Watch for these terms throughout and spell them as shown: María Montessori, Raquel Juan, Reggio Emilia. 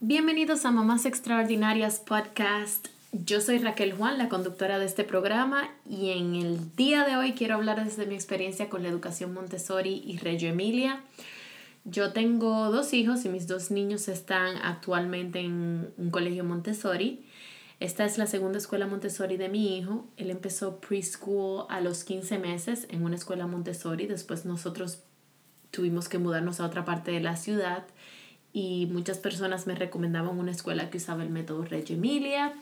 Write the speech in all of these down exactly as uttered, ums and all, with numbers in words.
Bienvenidos a Mamás Extraordinarias Podcast. Yo soy Raquel Juan, la conductora de este programa, y en el día de hoy quiero hablar desde mi experiencia con la educación Montessori y Reggio Emilia. Yo tengo dos hijos y mis dos niños están actualmente en un colegio Montessori. Esta es la segunda escuela Montessori de mi hijo. Él empezó preschool a los quince meses en una escuela Montessori. Después nosotros tuvimos que mudarnos a otra parte de la ciudad. Y muchas personas me recomendaban una escuela que usaba el método Reggio Emilia.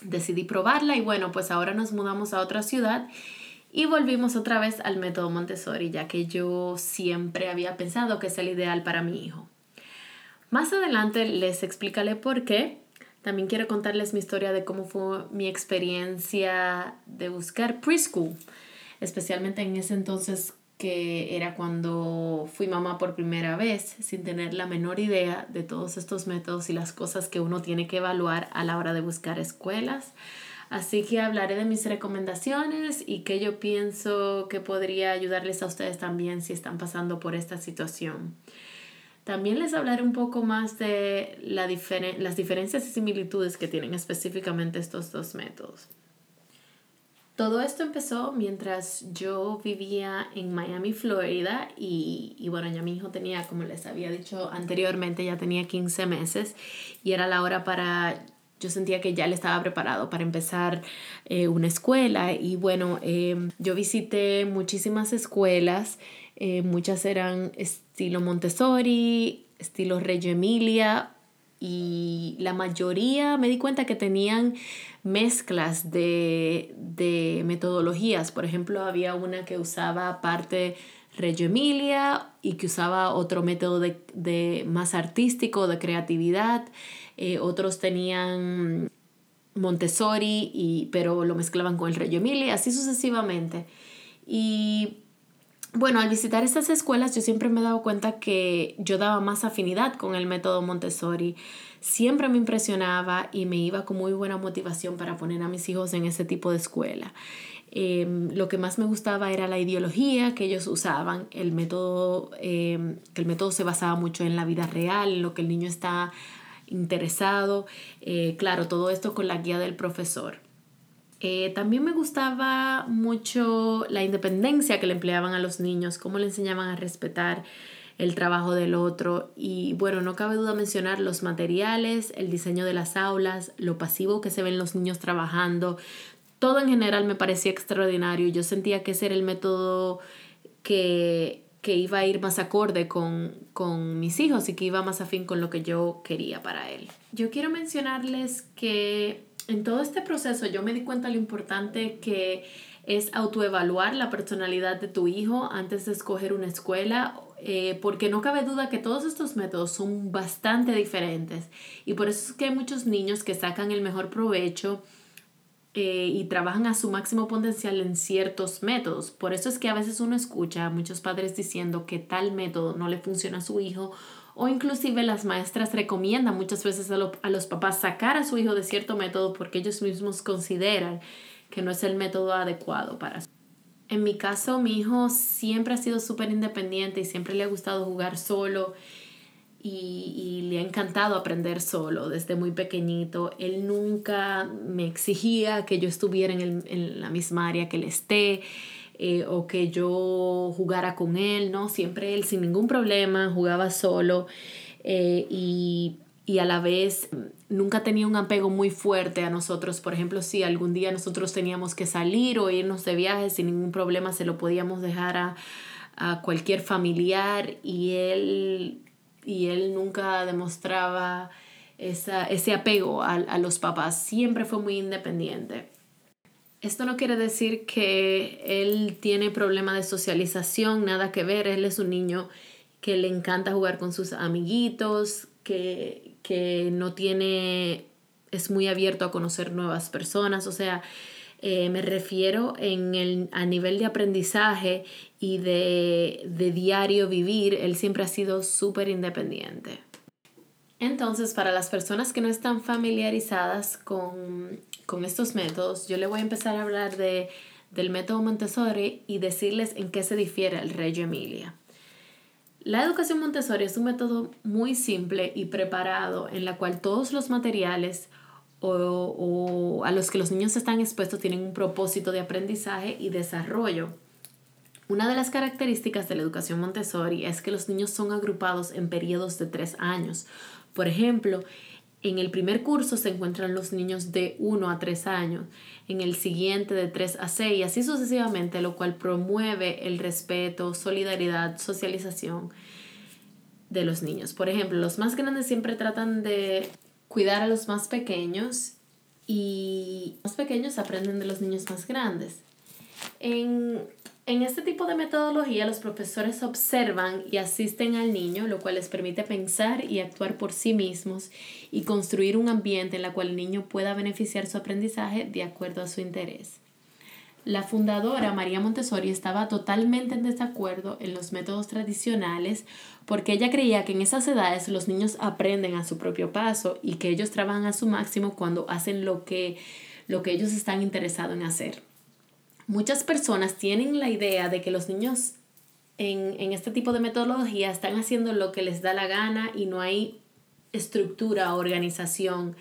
Decidí probarla y bueno, pues ahora nos mudamos a otra ciudad y volvimos otra vez al método Montessori, ya que yo siempre había pensado que es el ideal para mi hijo. Más adelante les explicaré por qué. También quiero contarles mi historia de cómo fue mi experiencia de buscar preschool, especialmente en ese entonces que era cuando fui mamá por primera vez, sin tener la menor idea de todos estos métodos y las cosas que uno tiene que evaluar a la hora de buscar escuelas. Así que hablaré de mis recomendaciones y que yo pienso que podría ayudarles a ustedes también si están pasando por esta situación. También les hablaré un poco más de la difer- las diferencias y similitudes que tienen específicamente estos dos métodos. Todo esto empezó mientras yo vivía en Miami, Florida, y, y bueno, ya mi hijo tenía, como les había dicho anteriormente, ya tenía quince meses y era la hora para, yo sentía que ya él estaba preparado para empezar eh, una escuela y bueno, eh, yo visité muchísimas escuelas, eh, muchas eran estilo Montessori, estilo Reggio Emilia, y la mayoría me di cuenta que tenían mezclas de, de metodologías. Por ejemplo, había una que usaba parte Reggio Emilia y que usaba otro método de, de más artístico, de creatividad. Eh, otros tenían Montessori, y, pero lo mezclaban con el Reggio Emilia, así sucesivamente. Y bueno, al visitar estas escuelas yo siempre me he dado cuenta que yo daba más afinidad con el método Montessori. Siempre me impresionaba y me iba con muy buena motivación para poner a mis hijos en ese tipo de escuela. Eh, lo que más me gustaba era la ideología que ellos usaban. El método, eh, el método se basaba mucho en la vida real, en lo que el niño está interesado. Eh, claro, todo esto con la guía del profesor. Eh, también me gustaba mucho la independencia que le empleaban a los niños, cómo le enseñaban a respetar el trabajo del otro. Y bueno, no cabe duda mencionar los materiales, el diseño de las aulas, lo pasivo que se ven los niños trabajando. Todo en general me parecía extraordinario. Yo sentía que ese era el método que, que iba a ir más acorde con, con mis hijos y que iba más afín con lo que yo quería para él. Yo quiero mencionarles que en todo este proceso yo me di cuenta de lo importante que es autoevaluar la personalidad de tu hijo antes de escoger una escuela, eh, porque no cabe duda que todos estos métodos son bastante diferentes y por eso es que hay muchos niños que sacan el mejor provecho eh, y trabajan a su máximo potencial en ciertos métodos. Por eso es que a veces uno escucha a muchos padres diciendo que tal método no le funciona a su hijo. O inclusive las maestras recomiendan muchas veces a, lo, a los papás sacar a su hijo de cierto método porque ellos mismos consideran que no es el método adecuado para su hijo. En mi caso, mi hijo siempre ha sido súper independiente y siempre le ha gustado jugar solo y, y le ha encantado aprender solo desde muy pequeñito. Él nunca me exigía que yo estuviera en, el, en la misma área que él esté. Eh, o que yo jugara con él, ¿no? Siempre él sin ningún problema jugaba solo eh, y, y a la vez nunca tenía un apego muy fuerte a nosotros. Por ejemplo, si algún día nosotros teníamos que salir o irnos de viaje, sin ningún problema se lo podíamos dejar a, a cualquier familiar y él, y él nunca demostraba esa, ese apego a, a los papás. Siempre fue muy independiente. Esto no quiere decir que él tiene problema de socialización, nada que ver. Él es un niño que le encanta jugar con sus amiguitos, que, que no tiene, es muy abierto a conocer nuevas personas. O sea, eh, me refiero en el, a nivel de aprendizaje y de, de diario vivir. Él siempre ha sido súper independiente. Entonces, para las personas que no están familiarizadas con, con estos métodos, yo le voy a empezar a hablar de, del método Montessori y decirles en qué se difiere el Reggio Emilia. La educación Montessori es un método muy simple y preparado en la cual todos los materiales o, o a los que los niños están expuestos tienen un propósito de aprendizaje y desarrollo. Una de las características de la educación Montessori es que los niños son agrupados en periodos de tres años. Por ejemplo, en el primer curso se encuentran los niños de uno a tres años, en el siguiente de tres a seis, y así sucesivamente, lo cual promueve el respeto, solidaridad, socialización de los niños. Por ejemplo, los más grandes siempre tratan de cuidar a los más pequeños y los pequeños aprenden de los niños más grandes. En, en este tipo de metodología, los profesores observan y asisten al niño, lo cual les permite pensar y actuar por sí mismos y construir un ambiente en el cual el niño pueda beneficiar su aprendizaje de acuerdo a su interés. La fundadora María Montessori estaba totalmente en desacuerdo en los métodos tradicionales porque ella creía que en esas edades los niños aprenden a su propio paso y que ellos trabajan a su máximo cuando hacen lo que, lo que ellos están interesados en hacer. Muchas personas tienen la idea de que los niños en, en este tipo de metodología están haciendo lo que les da la gana y no hay estructura o organización.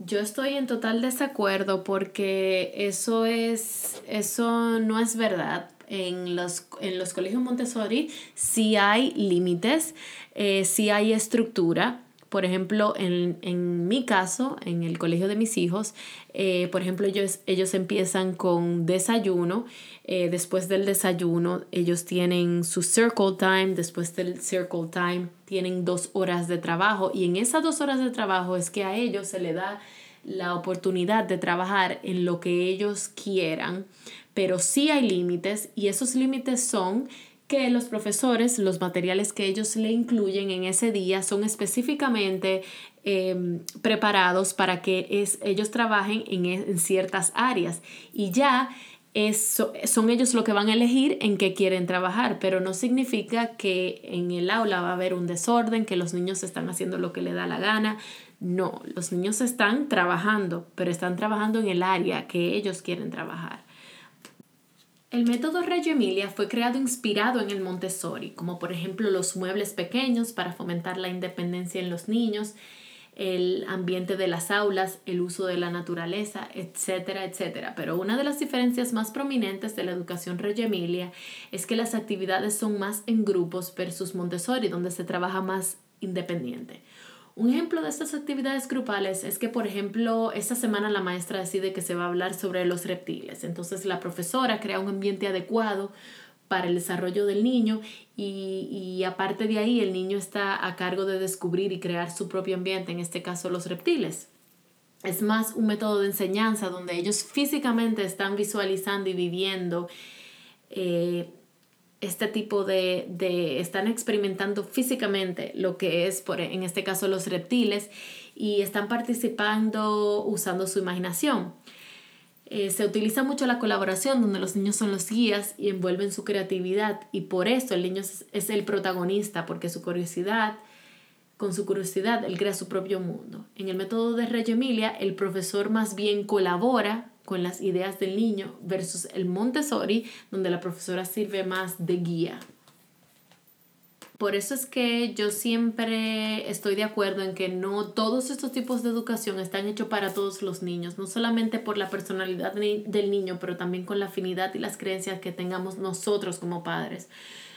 Yo estoy en total desacuerdo porque eso, es, eso no es verdad. En los, en los colegios Montessori sí hay límites, eh, sí hay estructura. Por ejemplo, en, en mi caso, en el colegio de mis hijos, eh, por ejemplo, ellos, ellos empiezan con desayuno. Eh, después del desayuno, ellos tienen su circle time. Después del circle time, tienen dos horas de trabajo. Y en esas dos horas de trabajo es que a ellos se les da la oportunidad de trabajar en lo que ellos quieran. Pero sí hay límites y esos límites son que los profesores, los materiales que ellos le incluyen en ese día son específicamente eh, preparados para que es, ellos trabajen en, en ciertas áreas y ya es, son ellos los que van a elegir en qué quieren trabajar, pero no significa que en el aula va a haber un desorden, que los niños están haciendo lo que les da la gana. No, los niños están trabajando, pero están trabajando en el área que ellos quieren trabajar. El método Reggio Emilia fue creado inspirado en el Montessori, como por ejemplo los muebles pequeños para fomentar la independencia en los niños, el ambiente de las aulas, el uso de la naturaleza, etcétera, etcétera. Pero una de las diferencias más prominentes de la educación Reggio Emilia es que las actividades son más en grupos versus Montessori, donde se trabaja más independiente. Un ejemplo de estas actividades grupales es que, por ejemplo, esta semana la maestra decide que se va a hablar sobre los reptiles. Entonces, la profesora crea un ambiente adecuado para el desarrollo del niño y, y aparte de ahí, el niño está a cargo de descubrir y crear su propio ambiente, en este caso los reptiles. Es más un método de enseñanza donde ellos físicamente están visualizando y viviendo eh, este tipo de, de... están experimentando físicamente lo que es, por, en este caso, los reptiles y están participando usando su imaginación. Eh, se utiliza mucho la colaboración donde los niños son los guías y envuelven su creatividad y por eso el niño es, es el protagonista porque su curiosidad, con su curiosidad él crea su propio mundo. En el método de Reggio Emilia el profesor más bien colabora con las ideas del niño versus el Montessori, donde la profesora sirve más de guía. Por eso es que yo siempre estoy de acuerdo en que no todos estos tipos de educación están hechos para todos los niños, no solamente por la personalidad de, del niño, pero también con la afinidad y las creencias que tengamos nosotros como padres.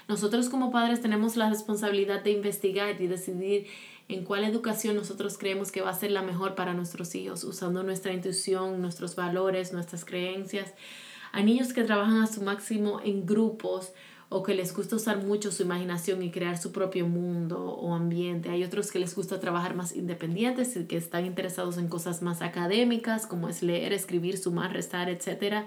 Nosotros como padres tenemos la responsabilidad de investigar y decidir en cuál educación nosotros creemos que va a ser la mejor para nuestros hijos, usando nuestra intuición, nuestros valores, nuestras creencias. Hay niños que trabajan a su máximo en grupos o que les gusta usar mucho su imaginación y crear su propio mundo o ambiente. Hay otros que les gusta trabajar más independientes y que están interesados en cosas más académicas, como es leer, escribir, sumar, restar, etcétera.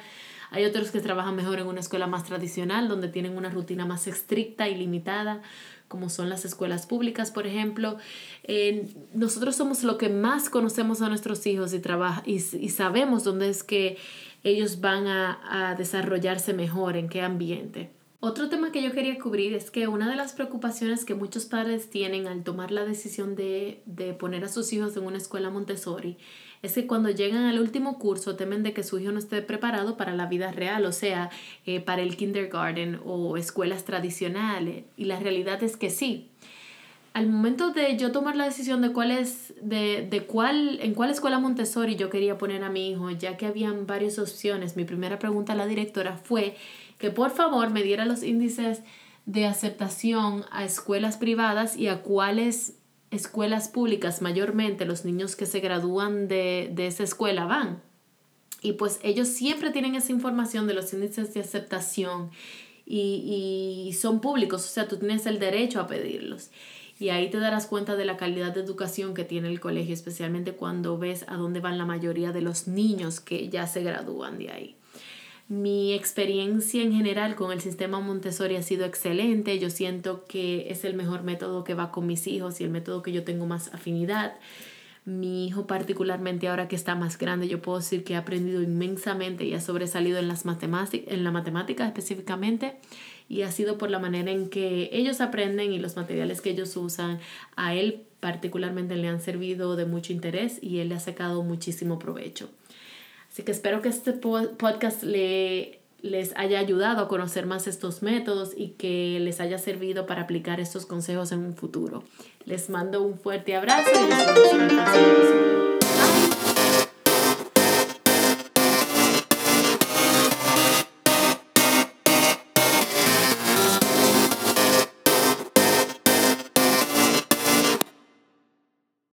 Hay otros que trabajan mejor en una escuela más tradicional, donde tienen una rutina más estricta y limitada, como son las escuelas públicas, por ejemplo. Eh, nosotros somos lo que más conocemos a nuestros hijos y, trabaja, y, y sabemos dónde es que ellos van a, a desarrollarse mejor, en qué ambiente. Otro tema que yo quería cubrir es que una de las preocupaciones que muchos padres tienen al tomar la decisión de, de poner a sus hijos en una escuela Montessori es que cuando llegan al último curso temen de que su hijo no esté preparado para la vida real, o sea, eh, para el kindergarten o escuelas tradicionales. Y la realidad es que sí. Al momento de yo tomar la decisión de cuál es, de, de cuál, en cuál escuela Montessori yo quería poner a mi hijo, ya que habían varias opciones, mi primera pregunta a la directora fue que por favor me diera los índices de aceptación a escuelas privadas y a cuáles escuelas públicas mayormente los niños que se gradúan de, de esa escuela van. Y pues ellos siempre tienen esa información de los índices de aceptación y, y son públicos, o sea, tú tienes el derecho a pedirlos. Y ahí te darás cuenta de la calidad de educación que tiene el colegio, especialmente cuando ves a dónde van la mayoría de los niños que ya se gradúan de ahí. Mi experiencia en general con el sistema Montessori ha sido excelente. Yo siento que es el mejor método que va con mis hijos y el método que yo tengo más afinidad. Mi hijo particularmente ahora que está más grande, yo puedo decir que ha aprendido inmensamente y ha sobresalido en, las matemática, en la matemática específicamente. Y ha sido por la manera en que ellos aprenden y los materiales que ellos usan. A él particularmente le han servido de mucho interés y él le ha sacado muchísimo provecho. Así que espero que este podcast le, les haya ayudado a conocer más estos métodos y que les haya servido para aplicar estos consejos en un futuro. Les mando un fuerte abrazo y nos vemos en el próximo episodio.